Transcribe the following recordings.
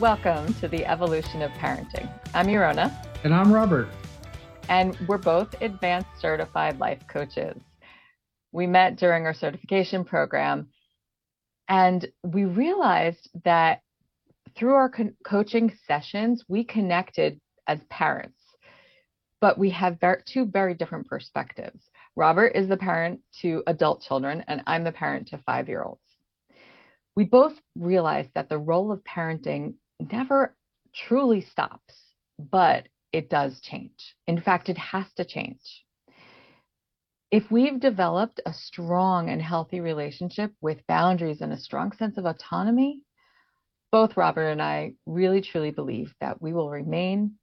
Welcome to the Evolution of Parenting. I'm Yarona. And I'm Robert. And we're both Advanced Certified Life Coaches. We met during our certification program, and we realized that through our coaching sessions, we connected as parents, but we have two very different perspectives. Robert is the parent to adult children, and I'm the parent to 5-year-olds. We both realized that the role of parenting never truly stops, but it does change. In fact, it has to change. If we've developed a strong and healthy relationship with boundaries and a strong sense of autonomy, both Robert and I really truly believe that we will remain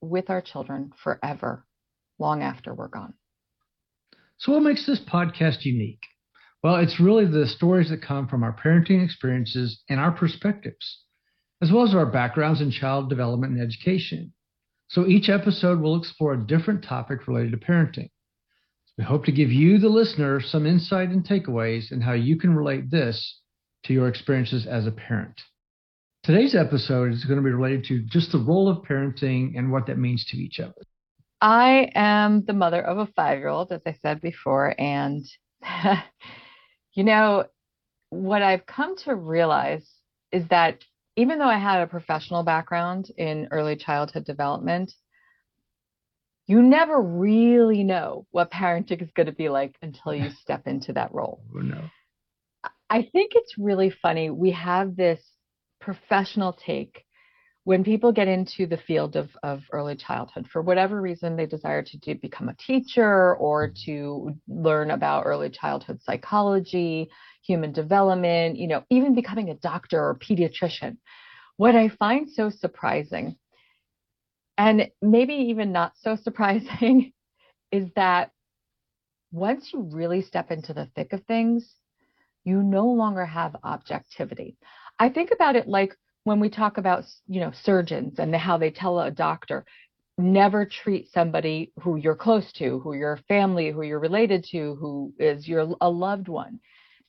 with our children forever, long after we're gone. So what makes this podcast unique? Well, it's really the stories that come from our parenting experiences and our perspectives, as well as our backgrounds in child development and education. So each episode will explore a different topic related to parenting. We hope to give you, the listener, some insight and takeaways in how you can relate this to your experiences as a parent. Today's episode is going to be related to just the role of parenting and what that means to each of us. I am the mother of a 5-year-old, as I said before, and you know, what I've come to realize is that even though I had a professional background in early childhood development, you never really know what parenting is going to be like until you step into that role. Oh, no. I think it's really funny. We have this professional take when people get into the field of early childhood. For whatever reason, they desire to become a teacher or to learn about early childhood psychology, human development, you know, even becoming a doctor or a pediatrician. What I find so surprising, and maybe even not so surprising, is that once you really step into the thick of things, you no longer have objectivity. I think about it like when we talk about, you know, surgeons and how they tell a doctor, never treat somebody who you're close to, who your family, who you're related to, who is a loved one,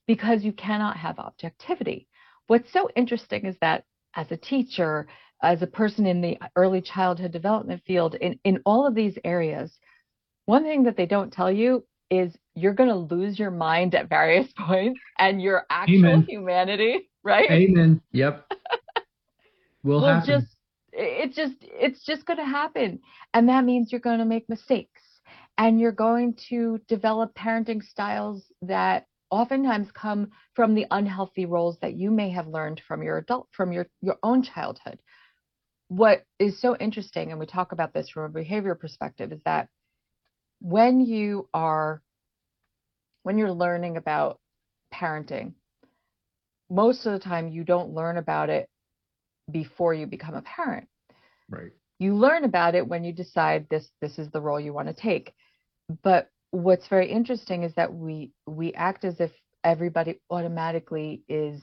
because you cannot have objectivity. What's so interesting is that as a teacher, as a person in the early childhood development field, in all of these areas, one thing that they don't tell you is you're going to lose your mind at various points and your actual humanity, right? Amen. Yep. Will happen. It's just going to happen. And that means you're going to make mistakes and you're going to develop parenting styles that oftentimes come from the unhealthy roles that you may have learned from your own childhood. What is so interesting, and we talk about this from a behavior perspective, is that when you're learning about parenting, most of the time you don't learn about it before you become a parent. Right. You learn about it when you decide this is the role you want to take. But what's very interesting is that we act as if everybody automatically is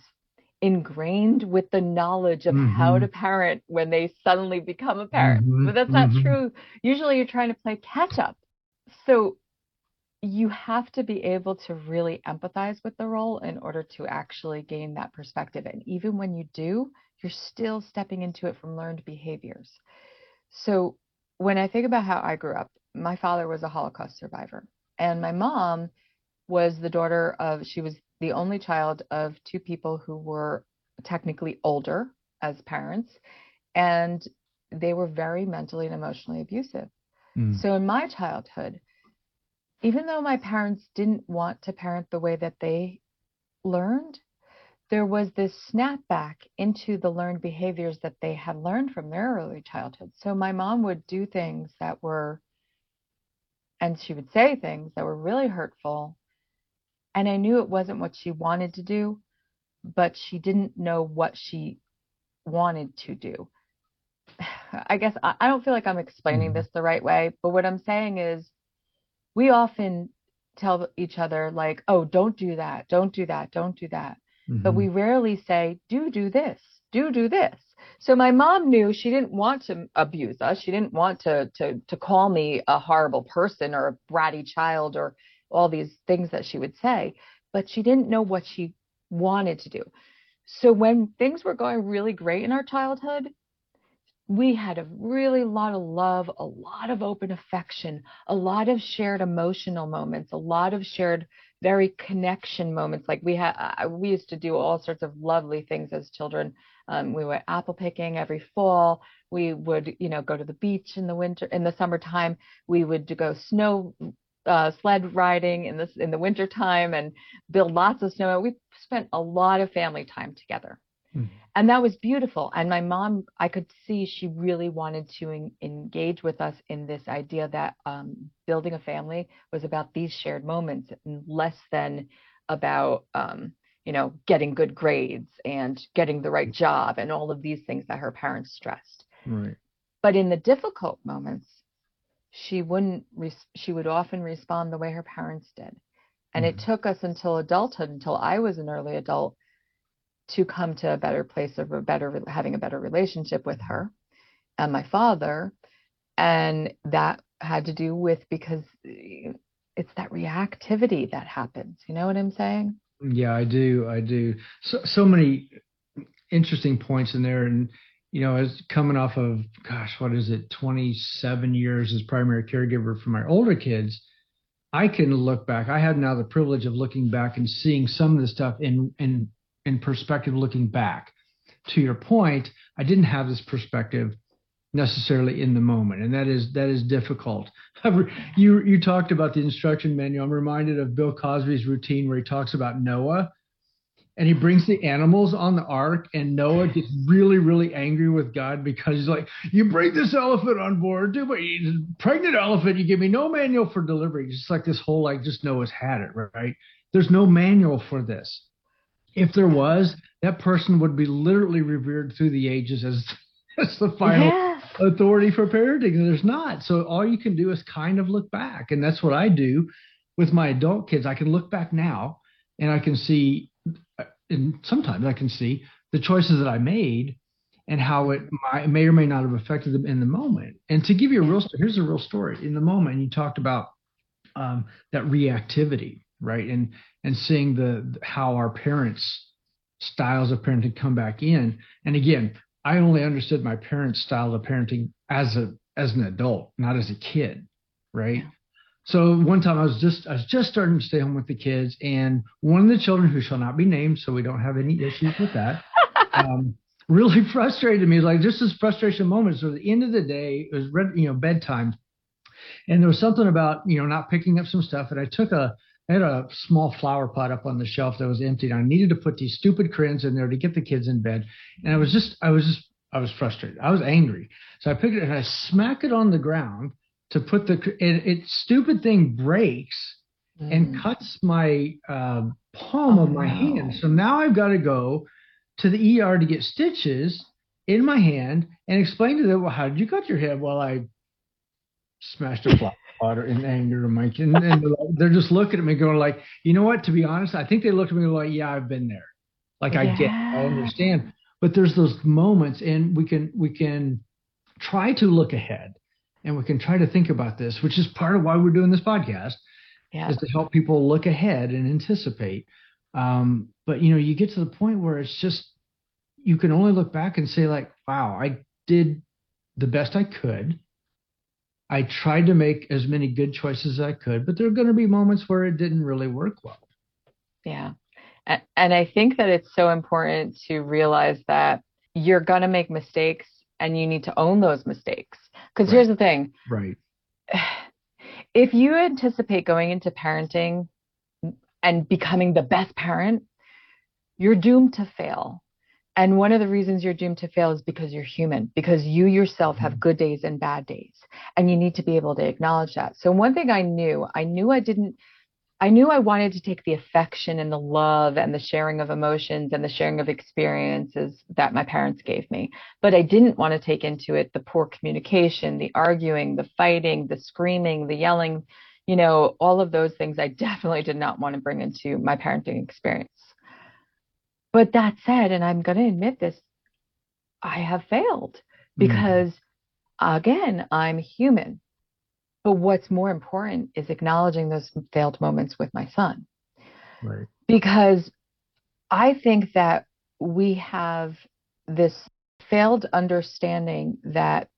ingrained with the knowledge of how to parent when they suddenly become a parent. But that's not true. Usually you're trying to play catch up. So you have to be able to really empathize with the role in order to actually gain that perspective. And even when you do, you're still stepping into it from learned behaviors. So when I think about how I grew up, my father was a Holocaust survivor, and my mom was she was the only child of two people who were technically older as parents, and they were very mentally and emotionally abusive. So in my childhood, even though my parents didn't want to parent the way that they learned, there was this snapback into the learned behaviors that they had learned from their early childhood. So my mom would do things and she would say things that were really hurtful. And I knew it wasn't what she wanted to do, but she didn't know what she wanted to do. I guess I don't feel like I'm explaining this the right way, but what I'm saying is we often tell each other like, oh, don't do that. Don't do that. Don't do that. But we rarely say, do this. So my mom knew she didn't want to abuse us. She didn't want to call me a horrible person or a bratty child or all these things that she would say, but she didn't know what she wanted to do. So when things were going really great in our childhood, we had a really lot of love, a lot of open affection, a lot of shared emotional moments, a lot of shared very connection moments. Like we used to do all sorts of lovely things as children. We went apple picking every fall. We would, go to the beach in the winter, in the summertime. We would go sled riding in the winter time and build lots of snow. We spent a lot of family time together. Mm-hmm. And that was beautiful. And my mom, I could see she really wanted to engage with us in this idea that building a family was about these shared moments and less than about, getting good grades and getting the right job and all of these things that her parents stressed. Right. But in the difficult moments, she would often respond the way her parents did. And mm-hmm. It took us until adulthood, until I was an early adult, to come to a better place of having a better relationship with her and my father. And that had to do with, because it's that reactivity that happens. You know what I'm saying? Yeah, I do. So many interesting points in there. And, as coming off of, 27 years as primary caregiver for my older kids, I can look back. I had now the privilege of looking back and seeing some of the stuff in perspective, looking back. To your point, I didn't have this perspective necessarily in the moment, and that is difficult. You talked about the instruction manual. I'm reminded of Bill Cosby's routine where he talks about Noah, and he brings the animals on the ark, and Noah gets really, really angry with God because he's like, "You bring this elephant on board, pregnant elephant. You give me no manual for delivery." It's just like this whole just Noah's had it, right? There's no manual for this. If there was, that person would be literally revered through the ages as the final authority for parenting. And there's not. So all you can do is kind of look back. And that's what I do with my adult kids. I can look back now and I can see, and sometimes I can see the choices that I made and how it may or may not have affected them in the moment. And to give you here's a real story. In the moment, you talked about that reactivity. Right. And seeing how our parents' styles of parenting come back in. And again, I only understood my parents' style of parenting as an adult, not as a kid. Right. So one time I was just starting to stay home with the kids, and one of the children, who shall not be named, so we don't have any issues with that, really frustrated me. Like, just this frustration moment. So at the end of the day, it was bedtime, and there was something about not picking up some stuff, and I had a small flower pot up on the shelf that was empty, and I needed to put these stupid crayons in there to get the kids in bed. And I was frustrated. I was angry. So I picked it and I smack it on the ground to put the stupid thing breaks and cuts my palm of my hand. So now I've got to go to the ER to get stitches in my hand and explain to them, well, how did you cut your hand? Well, I smashed a flower. In anger, Mike, and they're just looking at me going like, you know what, to be honest, I think they looked at me like, yeah, I've been there. Like, I understand. But there's those moments, and we can try to look ahead, and we can try to think about this, which is part of why we're doing this podcast, is to help people look ahead and anticipate. But, you get to the point where it's just, you can only look back and say like, wow, I did the best I could. I tried to make as many good choices as I could, but there are going to be moments where it didn't really work well. Yeah. And I think that it's so important to realize that you're going to make mistakes, and you need to own those mistakes. Because here's the thing. Right. If you anticipate going into parenting and becoming the best parent, you're doomed to fail. And one of the reasons you're doomed to fail is because you're human, because you yourself have good days and bad days, and you need to be able to acknowledge that. So one thing I knew I wanted to take the affection and the love and the sharing of emotions and the sharing of experiences that my parents gave me, but I didn't want to take into it the poor communication, the arguing, the fighting, the screaming, the yelling, all of those things I definitely did not want to bring into my parenting experience. But that said, and I'm going to admit this, I have failed because, again, I'm human. But what's more important is acknowledging those failed moments with my son. Right. Because I think that we have this failed understanding that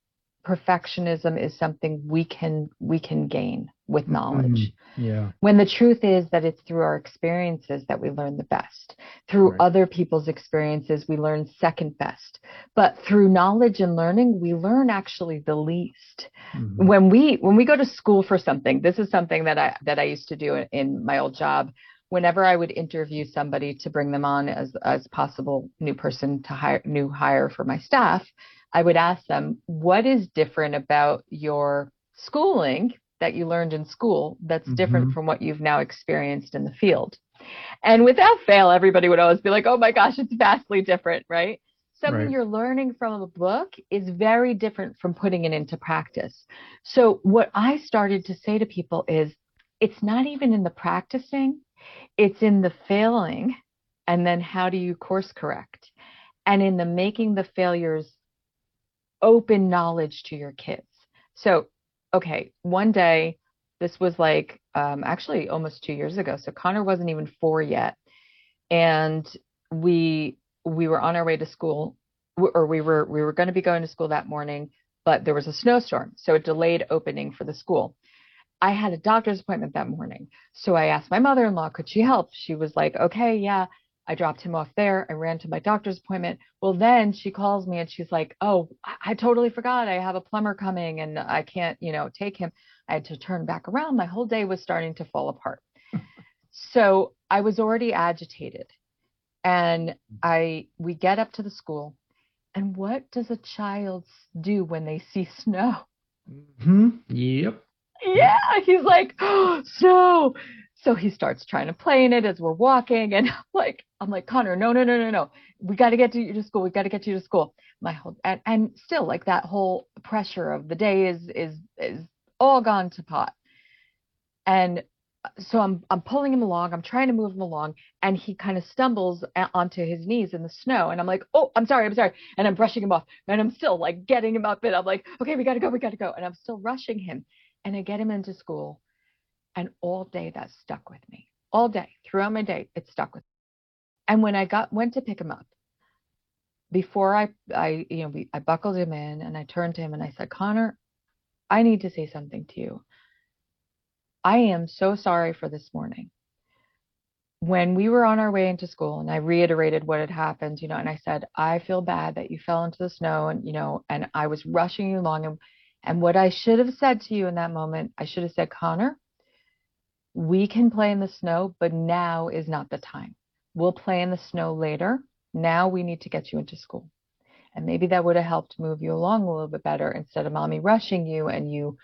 perfectionism is something we can gain with knowledge. Mm-hmm. Yeah. When the truth is that it's through our experiences that we learn the best. Through right. other people's experiences, we learn second best. But through knowledge and learning, we learn actually the least. Mm-hmm. When we go to school for something, this is something that I used to do in my old job. Whenever I would interview somebody to bring them on as possible new person to new hire for my staff, I would ask them, what is different about your schooling that you learned in school that's mm-hmm. different from what you've now experienced in the field? And without fail, everybody would always be like, oh my gosh, it's vastly different, right? Something right. you're learning from a book is very different from putting it into practice. So what I started to say to people is, it's not even in the practicing, it's in the failing, and then how do you course correct? And in the making the failures open knowledge to your kids. So, okay, one day, this was like actually almost 2 years ago. So Connor wasn't even 4 yet. And we were on our way to school, or we were going to be going to school that morning, but there was a snowstorm. So it delayed opening for the school. I had a doctor's appointment that morning. So I asked my mother-in-law, could she help? She was like, okay, yeah. I dropped him off there. I ran to my doctor's appointment. Well, then she calls me and she's like, oh, I totally forgot. I have a plumber coming and I can't, take him. I had to turn back around. My whole day was starting to fall apart. So I was already agitated. And we get up to the school. And what does a child do when they see snow? Mm-hmm. Yep. Yeah. He's like, oh, snow. So he starts trying to play in it as we're walking. And I'm like, Connor, no. We got to get you to school. My whole, and still like that whole pressure of the day is all gone to pot. And so I'm pulling him along. I'm trying to move him along. And he kind of stumbles onto his knees in the snow. And I'm like, oh, I'm sorry. And I'm brushing him off. And I'm still like getting him up. And I'm like, okay, we got to go. And I'm still rushing him. And I get him into school. And all day that stuck with me. All day, throughout my day, it stuck with me. And when I went to pick him up, before I buckled him in and I turned to him and I said, Connor, I need to say something to you. I am so sorry for this morning. When we were on our way into school and I reiterated what had happened, and I said, I feel bad that you fell into the snow and, and I was rushing you along. And what I should have said to you in that moment, I should have said, Connor, we can play in the snow, but now is not the time. We'll play in the snow later. Now we need to get you into school. And maybe that would have helped move you along a little bit better instead of mommy rushing you and you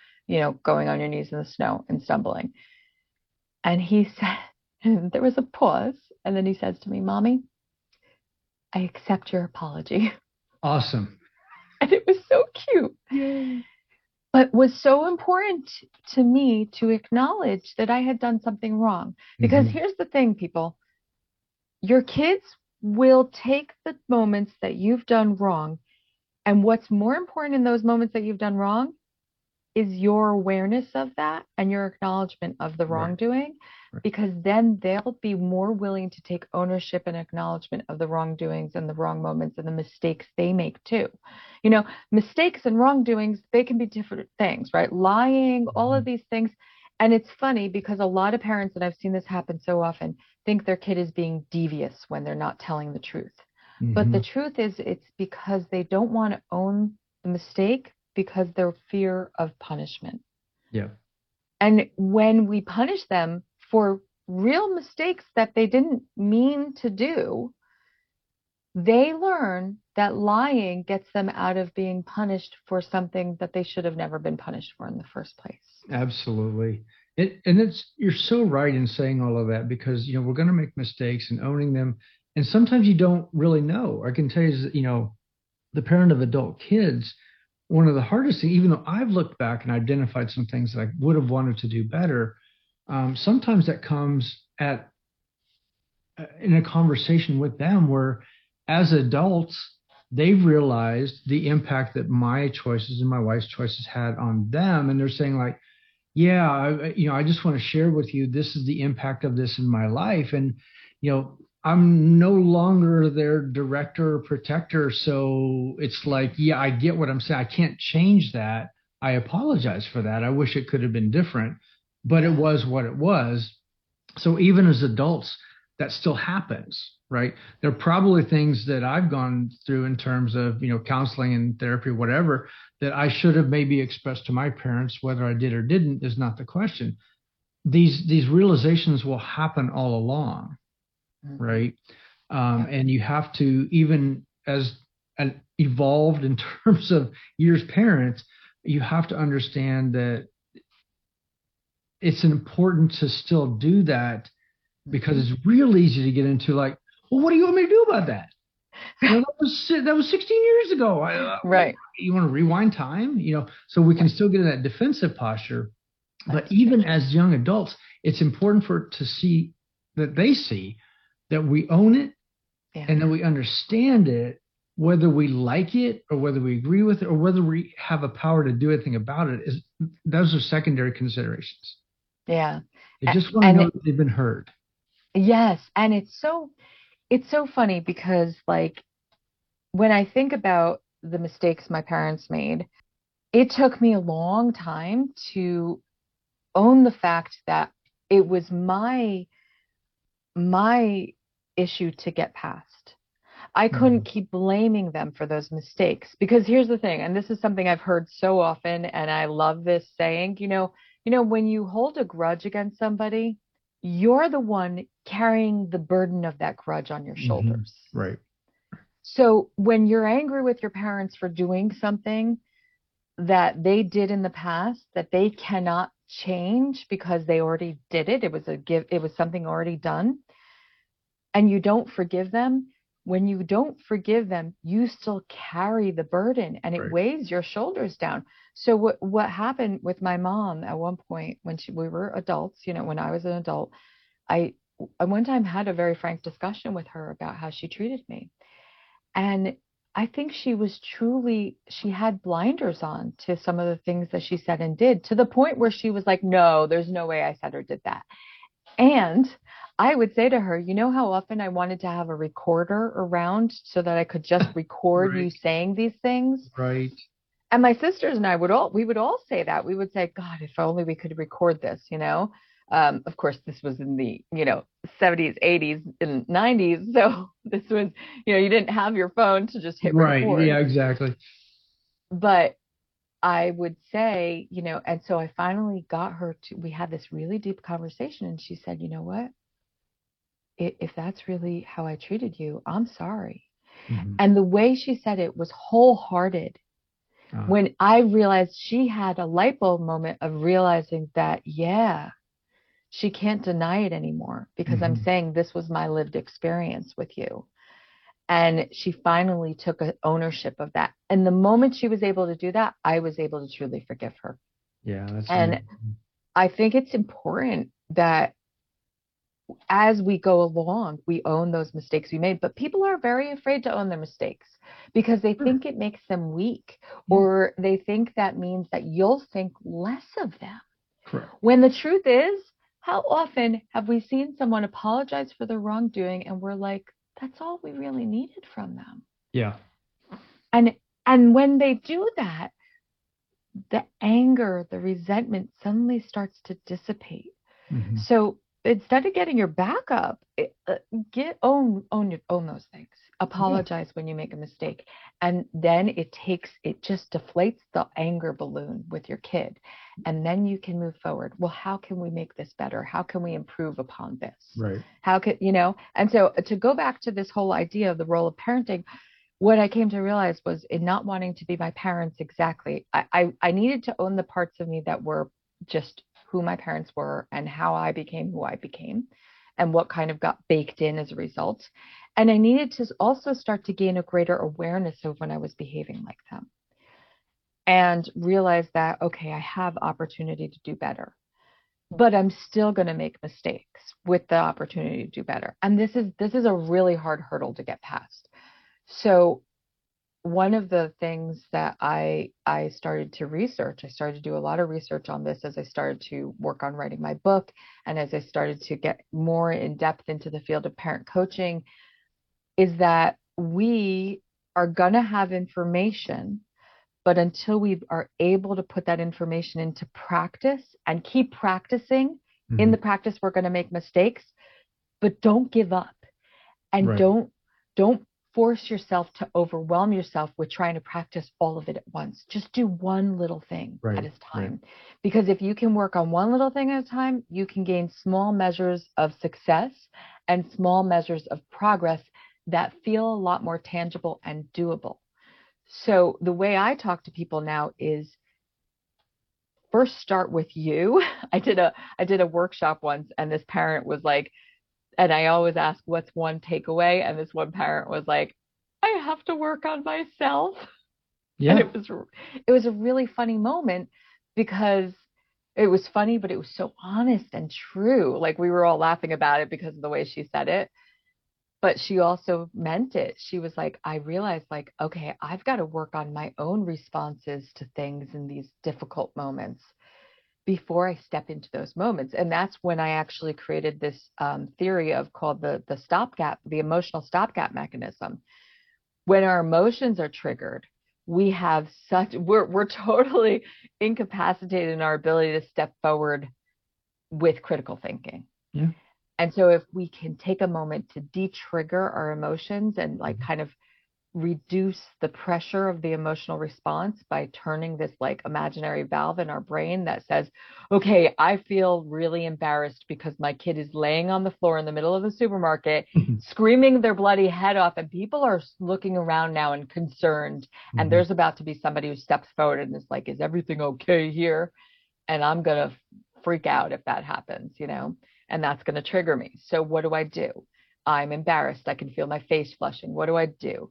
going on your knees in the snow and stumbling. And he said, there was a pause. And then he says to me, Mommy, I accept your apology. Awesome. And it was so cute. Yay. But was so important to me to acknowledge that I had done something wrong. Because mm-hmm. here's the thing, people. Your kids will take the moments that you've done wrong. And what's more important in those moments that you've done wrong is your awareness of that and your acknowledgement of the wrongdoing. Right. Because then they'll be more willing to take ownership and acknowledgement of the wrongdoings and the wrong moments and the mistakes they make too. Mistakes and wrongdoings, they can be different things, right? Lying, mm-hmm. all of these things. And it's funny because a lot of parents, and I've seen this happen so often, think their kid is being devious when they're not telling the truth. Mm-hmm. But the truth is it's because they don't want to own the mistake because their fear of punishment. Yeah. And when we punish them for real mistakes that they didn't mean to do, they learn that lying gets them out of being punished for something that they should have never been punished for in the first place. Absolutely. You're so right in saying all of that because, we're going to make mistakes and owning them. And sometimes you don't really know. I can tell you, the parent of adult kids, one of the hardest things, even though I've looked back and identified some things that I would have wanted to do better, sometimes that comes in a conversation with them where as adults, they've realized the impact that my choices and my wife's choices had on them. And they're saying like, yeah, I just want to share with you, this is the impact of this in my life. And, I'm no longer their director or protector. So it's like, yeah, I get what I'm saying. I can't change that. I apologize for that. I wish it could have been different, but it was what it was. So even as adults, that still happens, right? There are probably things that I've gone through in terms of, you know, counseling and therapy, whatever, that I should have maybe expressed to my parents. Whether I did or didn't is not the question. These realizations will happen all along, right? And you have to, even as an evolved in terms of years parents, you have to understand that it's important to still do that, because it's real easy to get into like, well, what do you want me to do about that? You know, that was 16 years ago. Right. You want to rewind time, you know, so we can still get in that defensive posture. But even as young adults, it's important to see that we own it, and that we understand it, whether we like it or whether we agree with it or whether we have a power to do anything about it. Those are secondary considerations. Yeah. They just want to know that they've been heard. Yes. And it's so funny, because like when I think about the mistakes my parents made, it took me a long time to own the fact that it was my issue to get past. I couldn't keep blaming them for those mistakes, because here's the thing, and this is something I've heard so often, and I love this saying, you know, when you hold a grudge against somebody, you're the one carrying the burden of that grudge on your shoulders. Mm-hmm. Right. So when you're angry with your parents for doing something that they did in the past that they cannot change because they already did it, it was something already done, and you don't forgive them, when you don't forgive them, you still carry the burden, and it weighs your shoulders down. So what happened with my mom at one point, when we were adults, you know, when I was an adult, I one time had a very frank discussion with her about how she treated me. And I think she had blinders on to some of the things that she said and did, to the point where she was like, no, there's no way I said or did that. And I would say to her, you know how often I wanted to have a recorder around so that I could just record you saying these things? Right. And my sisters and I would all say that. We would say, God, if only we could record this, you know? Of course, this was in the, 70s, 80s, and 90s. So this was, you didn't have your phone to just hit record. Right, yeah, exactly. But I would say, and so I finally got her we had this really deep conversation, and she said, you know what? If that's really how I treated you, I'm sorry. Mm-hmm. And the way she said it was wholehearted. When I realized, she had a light bulb moment of realizing that, she can't deny it anymore, because I'm saying this was my lived experience with you. And she finally took ownership of that. And the moment she was able to do that, I was able to truly forgive her. Yeah. And I think it's important that as we go along, we own those mistakes we made. But people are very afraid to own their mistakes, because they think it makes them weak, or they think that means that you'll think less of them. Correct. When the truth is, how often have we seen someone apologize for their wrongdoing and we're like, that's all we really needed from them? Yeah. And when they do that, the anger, the resentment suddenly starts to dissipate. Mm-hmm. So instead of getting your back up, own those things. Apologize when you make a mistake. And then it just deflates the anger balloon with your kid. And then you can move forward. Well, how can we make this better? How can we improve upon this? Right. How can, and so to go back to this whole idea of the role of parenting, what I came to realize was, in not wanting to be my parents exactly, I needed to own the parts of me that were just who my parents were, and how I became who I became, and what kind of got baked in as a result. And I needed to also start to gain a greater awareness of when I was behaving like them, and realize that, okay, I have opportunity to do better, but I'm still going to make mistakes with the opportunity to do better. And this is a really hard hurdle to get past. So one of the things that I started to research, I started to do a lot of research on this as I started to work on writing my book. And as I started to get more in depth into the field of parent coaching, is that we are going to have information, but until we are able to put that information into practice and keep practicing, mm-hmm. in the practice, we're going to make mistakes, but don't give up, and right. don't force yourself to overwhelm yourself with trying to practice all of it at once. Just do one little thing right. at a time, right. because if you can work on one little thing at a time, you can gain small measures of success and small measures of progress that feel a lot more tangible and doable. So the way I talk to people now is, first start with you. I did a workshop once, and this parent was like, and I always ask, what's one takeaway? And this one parent was like, I have to work on myself. Yeah. And it was a really funny moment, because it was funny, but it was so honest and true. Like, we were all laughing about it because of the way she said it, but she also meant it. She was like, I realized, like, okay, I've got to work on my own responses to things in these difficult moments before I step into those moments. And that's when I actually created this theory called the stopgap, the emotional stopgap mechanism. When our emotions are triggered, we have we're totally incapacitated in our ability to step forward with critical thinking. Yeah. And so if we can take a moment to de-trigger our emotions and, like, kind of reduce the pressure of the emotional response by turning this, like, imaginary valve in our brain that says, okay, I feel really embarrassed because my kid is laying on the floor in the middle of the supermarket, screaming their bloody head off, and people are looking around now and concerned, mm-hmm. and there's about to be somebody who steps forward and is like, is everything okay here? And I'm gonna freak out if that happens, you know, and that's gonna trigger me. So what do I do? I'm embarrassed, I can feel my face flushing, what do I do?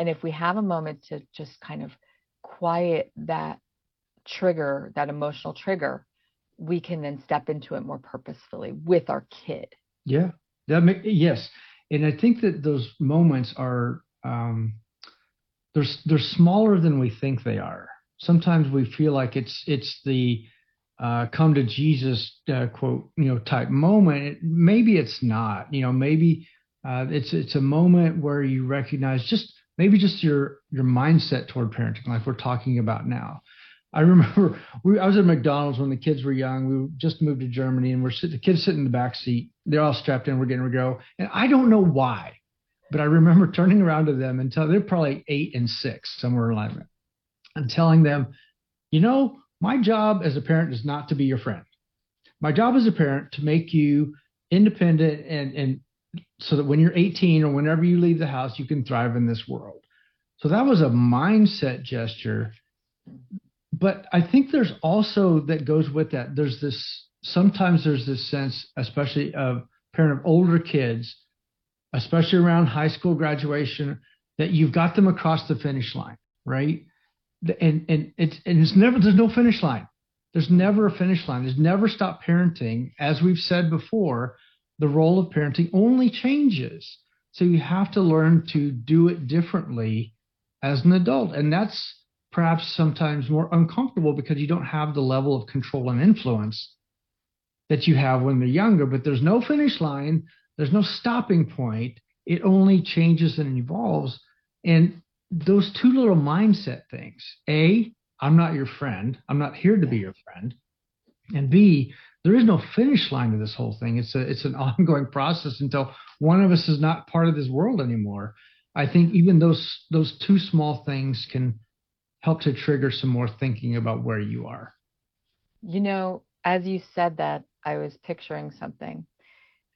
And if we have a moment to just kind of quiet that trigger, that emotional trigger, we can then step into it more purposefully with our kid. Yeah, yes. And I think that those moments are, they're smaller than we think they are. Sometimes we feel like it's the come to Jesus quote, you know, type moment. Maybe it's not, you know, maybe it's a moment where you recognize just your mindset toward parenting, like we're talking about now. I remember I was at McDonald's when the kids were young. We just moved to Germany, and the kids sitting in the back seat. They're all strapped in. We're getting ready to go. And I don't know why, but I remember turning around to them and they're probably 8 and 6, somewhere in alignment, and telling them, you know, my job as a parent is not to be your friend. My job as a parent to make you independent and so that when you're 18 or whenever you leave the house, you can thrive in this world. So that was a mindset gesture. But I think there's also that goes with that. There's this sense, especially of parent of older kids, especially around high school graduation, that you've got them across the finish line, right? And there's no finish line. There's never a finish line. There's never stop parenting. As we've said before, the role of parenting only changes. So you have to learn to do it differently as an adult. And that's perhaps sometimes more uncomfortable because you don't have the level of control and influence that you have when they're younger, but there's no finish line. There's no stopping point. It only changes and evolves. And those two little mindset things, A, I'm not your friend. I'm not here to be your friend. And B, there is no finish line to this whole thing. It's an ongoing process until one of us is not part of this world anymore. I think even those two small things can help to trigger some more thinking about where you are. You know, as you said that, I was picturing something.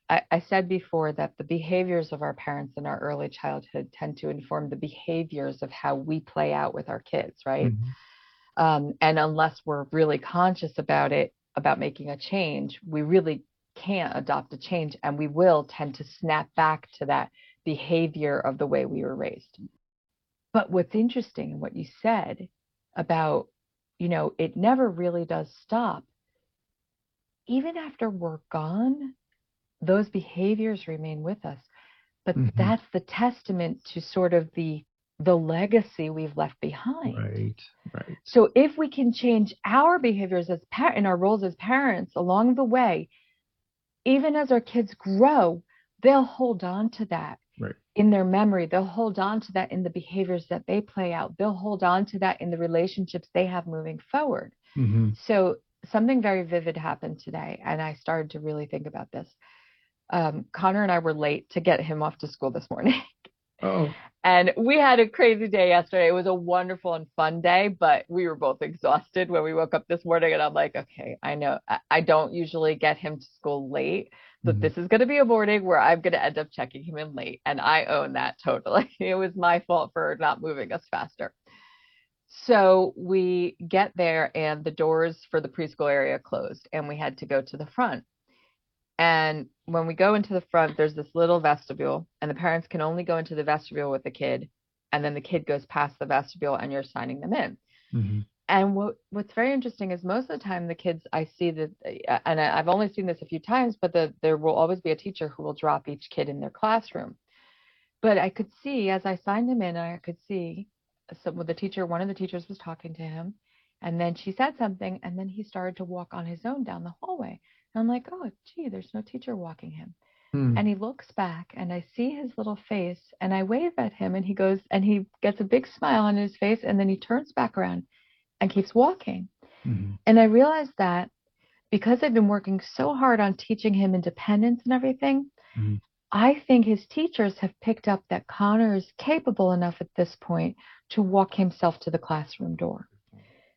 I said before that the behaviors of our parents in our early childhood tend to inform the behaviors of how we play out with our kids, right? Mm-hmm. And unless we're really conscious about it, about making a change, we really can't adopt a change, and we will tend to snap back to that behavior of the way we were raised. But what's interesting, and what you said about, you know, it never really does stop. Even after we're gone, those behaviors remain with us. But mm-hmm. that's the testament to sort of the the legacy we've left behind. Right. So if we can change our behaviors as parents and our roles as parents along the way, even as our kids grow, they'll hold on to that in their memory. They'll hold on to that in the behaviors that they play out. They'll hold on to that in the relationships they have moving forward. Mm-hmm. So something very vivid happened today, and I started to really think about this. Connor and I were late to get him off to school this morning. Oh. And we had a crazy day yesterday. It was a wonderful and fun day, but we were both exhausted when we woke up this morning. And I'm like, okay, I know I don't usually get him to school late, but this is going to be a morning where I'm going to end up checking him in late. And I own that totally. It was my fault for not moving us faster. So we get there and the doors for the preschool area closed and we had to go to the front. And when we go into the front, there's this little vestibule, and the parents can only go into the vestibule with the kid. And then the kid goes past the vestibule and you're signing them in. Mm-hmm. And what's very interesting is most of the time the kids, I see that, and I've only seen this a few times, but there will always be a teacher who will drop each kid in their classroom. But I could see as I signed him in, I could see one of the teachers was talking to him, and then she said something, and then he started to walk on his own down the hallway. I'm like, oh, gee, there's no teacher walking him. Hmm. And he looks back and I see his little face and I wave at him and he goes and he gets a big smile on his face and then he turns back around and keeps walking. Hmm. And I realized that because I've been working so hard on teaching him independence and everything, I think his teachers have picked up that Connor is capable enough at this point to walk himself to the classroom door.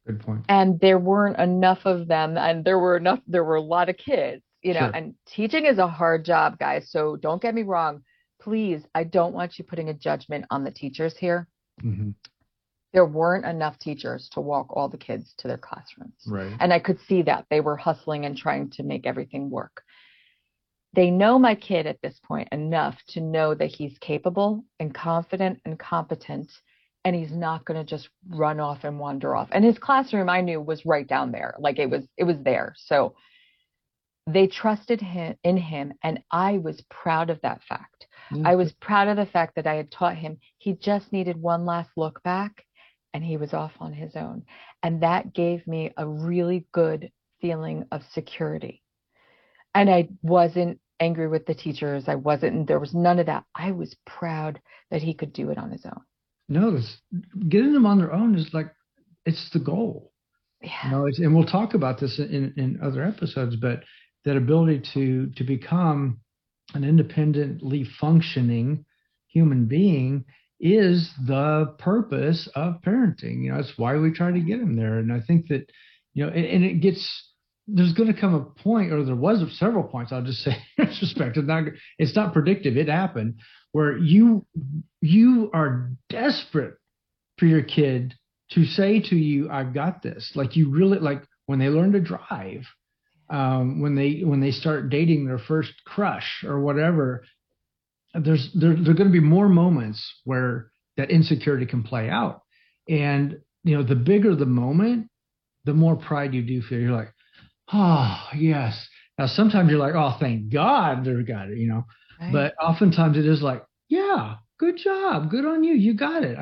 Good point. And there weren't enough of them, and there were a lot of kids, and teaching is a hard job, guys. So don't get me wrong. Please, I don't want you putting a judgment on the teachers here. Mm-hmm. There weren't enough teachers to walk all the kids to their classrooms. Right. And I could see that they were hustling and trying to make everything work. They know my kid at this point enough to know that he's capable and confident and competent. And he's not going to just run off and wander off. And his classroom, I knew, was right down there. Like it was there. So they trusted in him. And I was proud of that fact. Mm-hmm. I was proud of the fact that I had taught him. He just needed one last look back and he was off on his own. And that gave me a really good feeling of security. And I wasn't angry with the teachers. There was none of that. I was proud that he could do it on his own. No, getting them on their own is it's the goal. Yeah. And we'll talk about this in other episodes, but that ability to become an independently functioning human being is the purpose of parenting. That's why we try to get them there. And I think that, there's going to come a point, or there was several points, I'll just say, in respect, it's not predictive, it happened, where you are desperate for your kid to say to you, I've got this. You really, when they learn to drive, when they start dating their first crush or whatever, there are going to be more moments where that insecurity can play out. And, the bigger the moment, the more pride you do feel. You're like, oh, yes. Now, sometimes you're like, oh, thank God they got it, Right. But oftentimes it is yeah, good job. Good on you. You got it.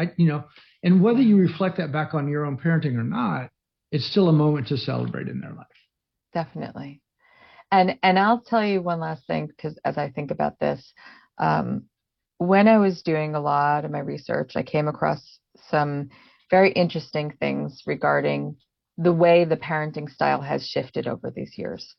And whether you reflect that back on your own parenting or not, it's still a moment to celebrate in their life. Definitely. And I'll tell you one last thing, because as I think about this, when I was doing a lot of my research, I came across some very interesting things regarding the way the parenting style has shifted over these years.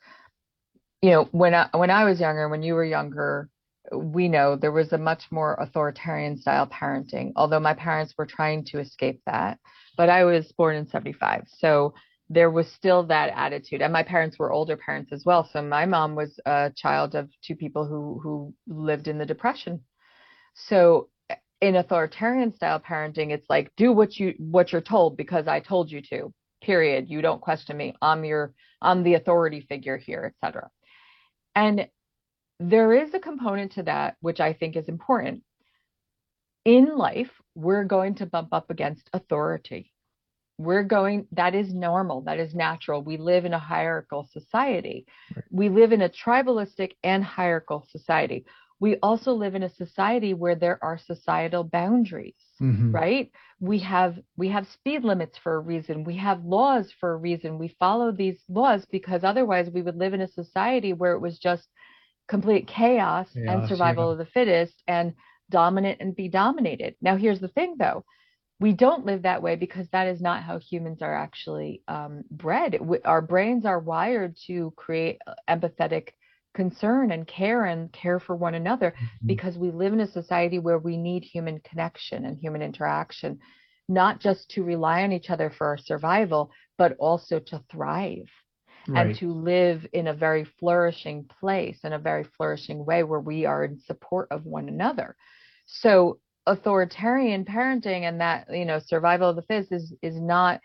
When I was younger, when you were younger, we know there was a much more authoritarian style parenting, although my parents were trying to escape that. But I was born in 1975. So there was still that attitude. And my parents were older parents as well. So my mom was a child of two people who lived in the Depression. So in authoritarian style parenting, it's do what you're told because I told you to. Period. You don't question me. I'm the authority figure here, et cetera. And there is a component to that, which I think is important. In life, we're going to bump up against authority. That is normal. That is natural. We live in a hierarchical society. Right. We live in a tribalistic and hierarchical society, we also live in a society where there are societal boundaries, mm-hmm. right? We have speed limits for a reason. We have laws for a reason. We follow these laws because otherwise we would live in a society where it was just complete chaos and survival of the fittest and dominant and be dominated. Now, here's the thing, though. We don't live that way because that is not how humans are actually bred. Our brains are wired to create empathetic concern and care for one another mm-hmm. because we live in a society where we need human connection and human interaction, not just to rely on each other for our survival, but also to thrive right. and to live in a very flourishing place, in a very flourishing way where we are in support of one another. So authoritarian parenting and that, you know, survival of the fittest is not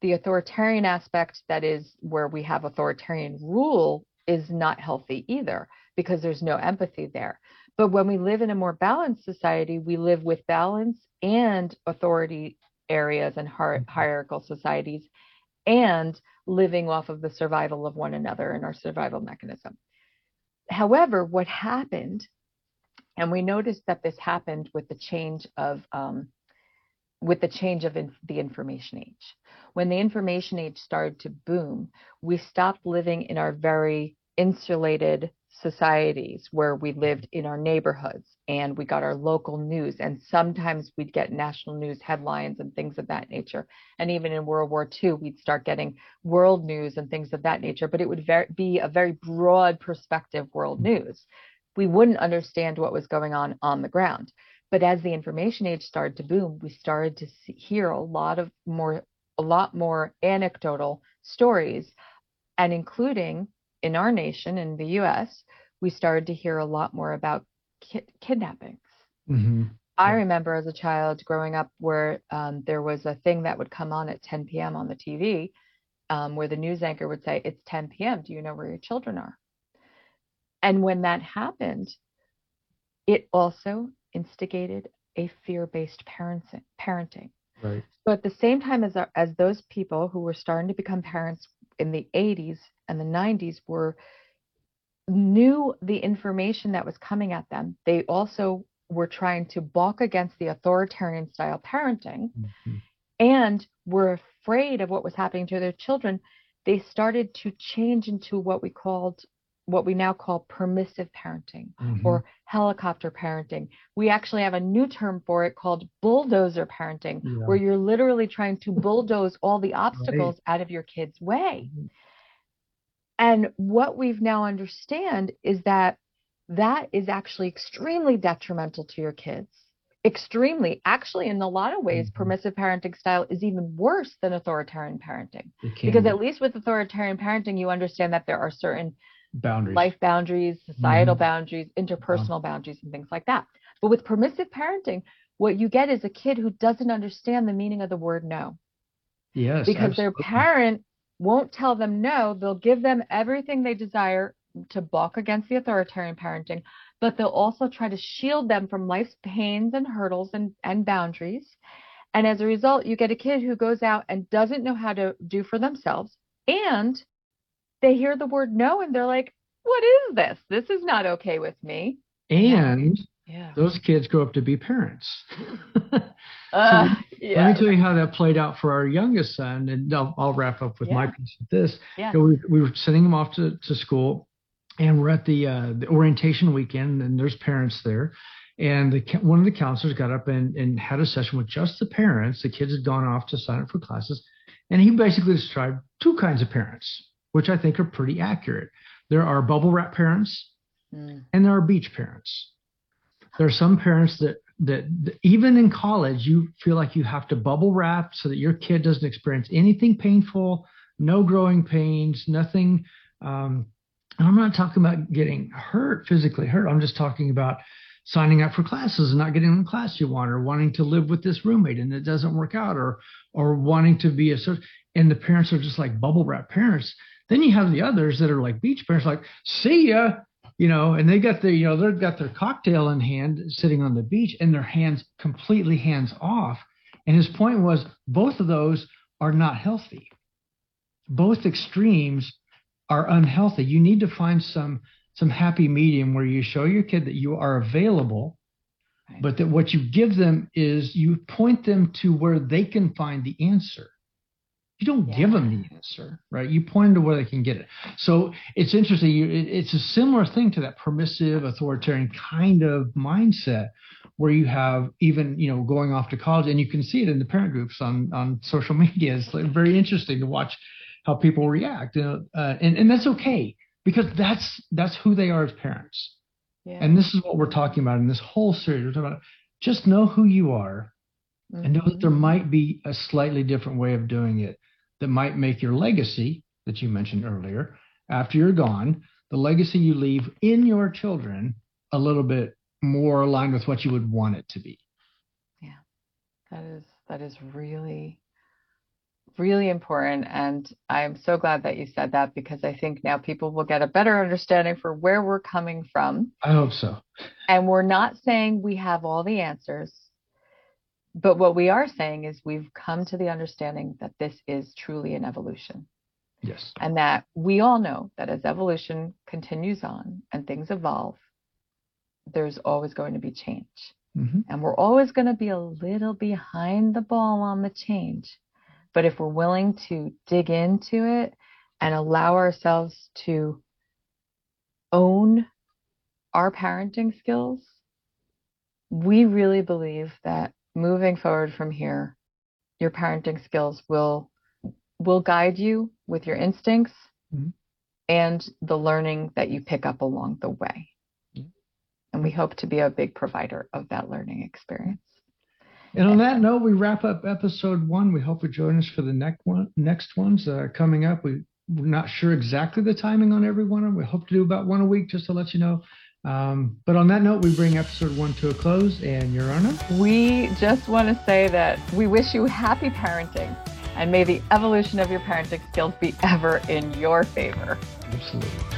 the authoritarian aspect that is where we have authoritarian rule is not healthy either because there's no empathy there. But when we live in a more balanced society, we live with balance and authority areas and hierarchical societies and living off of the survival of one another and our survival mechanism. However, what happened, and we noticed that this happened with the change of the information age. When the information age started to boom, we stopped living in our very insulated societies where we lived in our neighborhoods and we got our local news. And sometimes we'd get national news headlines and things of that nature. And even in World War II, we'd start getting world news and things of that nature, but it would be a very broad perspective world news. We wouldn't understand what was going on the ground. But as the information age started to boom, we started to hear a lot more anecdotal stories, and including in our nation, in the U.S., we started to hear a lot more about kidnappings. Mm-hmm. I remember as a child growing up where there was a thing that would come on at 10 p.m. on the TV where the news anchor would say, it's 10 p.m. Do you know where your children are? And when that happened, it also instigated a fear-based parenting. Right. So at the same time as those people who were starting to become parents in the 80s and the 90s knew the information that was coming at them, they also were trying to balk against the authoritarian style parenting mm-hmm. and were afraid of what was happening to their children. They started to change into what we now call permissive parenting mm-hmm. or helicopter parenting. We actually have a new term for it called bulldozer parenting, where you're literally trying to bulldoze all the obstacles out of your kid's way. Mm-hmm. And what we've now understand is that is actually extremely detrimental to your kids. Extremely. Actually, in a lot of ways, mm-hmm. permissive parenting style is even worse than authoritarian parenting, because at least with authoritarian parenting, you understand that there are certain boundaries, life boundaries, societal mm-hmm. boundaries, interpersonal boundaries, and things like that. But with permissive parenting, what you get is a kid who doesn't understand the meaning of the word no. Yes, because their parent won't tell them no. They'll give them everything they desire to balk against the authoritarian parenting, but they'll also try to shield them from life's pains and hurdles and boundaries. And as a result, you get a kid who goes out and doesn't know how to do for themselves, and they hear the word no, and they're like, what is this? This is not okay with me. And those kids grow up to be parents. Let me tell you how that played out for our youngest son, and I'll wrap up with my piece of this. Yeah. So we were sending him off to school, and we're at the orientation weekend, and there's parents there. And one of the counselors got up and had a session with just the parents. The kids had gone off to sign up for classes, and he basically described two kinds of parents, which I think are pretty accurate. There are bubble wrap parents and there are beach parents. There are some parents that even in college, you feel like you have to bubble wrap so that your kid doesn't experience anything painful, no growing pains, nothing. And I'm not talking about getting hurt, physically hurt. I'm just talking about signing up for classes and not getting in the class you want, or wanting to live with this roommate and it doesn't work out, or wanting to be a certain, and the parents are just like bubble wrap parents. Then you have the others that are like beach parents, like, see ya, you know, and they got their cocktail in hand sitting on the beach and their hands completely hands off. And his point was both of those are not healthy. Both extremes are unhealthy. You need to find some some happy medium where you show your kid that you are available, right, but that what you give them is you point them to where they can find the answer. You don't give them the answer, right? You point them to where they can get it. So it's interesting. It's a similar thing to that permissive, authoritarian kind of mindset where you have even, you know, going off to college, and you can see it in the parent groups on social media. It's like very interesting to watch how people react. You know, and that's okay, because that's who they are as parents. Yeah. And this is what we're talking about in this whole series. We're talking about just know who you are, mm-hmm, and know that there might be a slightly different way of doing it that might make your legacy that you mentioned earlier, after you're gone, the legacy you leave in your children a little bit more aligned with what you would want it to be. Yeah, that is really, really important. And I'm so glad that you said that, because I think now people will get a better understanding for where we're coming from. I hope so. And we're not saying we have all the answers. But what we are saying is we've come to the understanding that this is truly an evolution. Yes. And that we all know that as evolution continues on and things evolve, there's always going to be change. Mm-hmm. And we're always going to be a little behind the ball on the change. But if we're willing to dig into it and allow ourselves to own our parenting skills, we really believe that moving forward from here, your parenting skills will guide you with your instincts, mm-hmm, and the learning that you pick up along the way. Mm-hmm. And we hope to be a big provider of that learning experience. And on that note, we wrap up episode 1. We hope you join us for the next ones coming up. We're not sure exactly the timing on every one of them. We hope to do about one a week, just to let you know. But on that note, we bring episode 1 to a close. And Yarona, we just want to say that we wish you happy parenting, and may the evolution of your parenting skills be ever in your favor. Absolutely.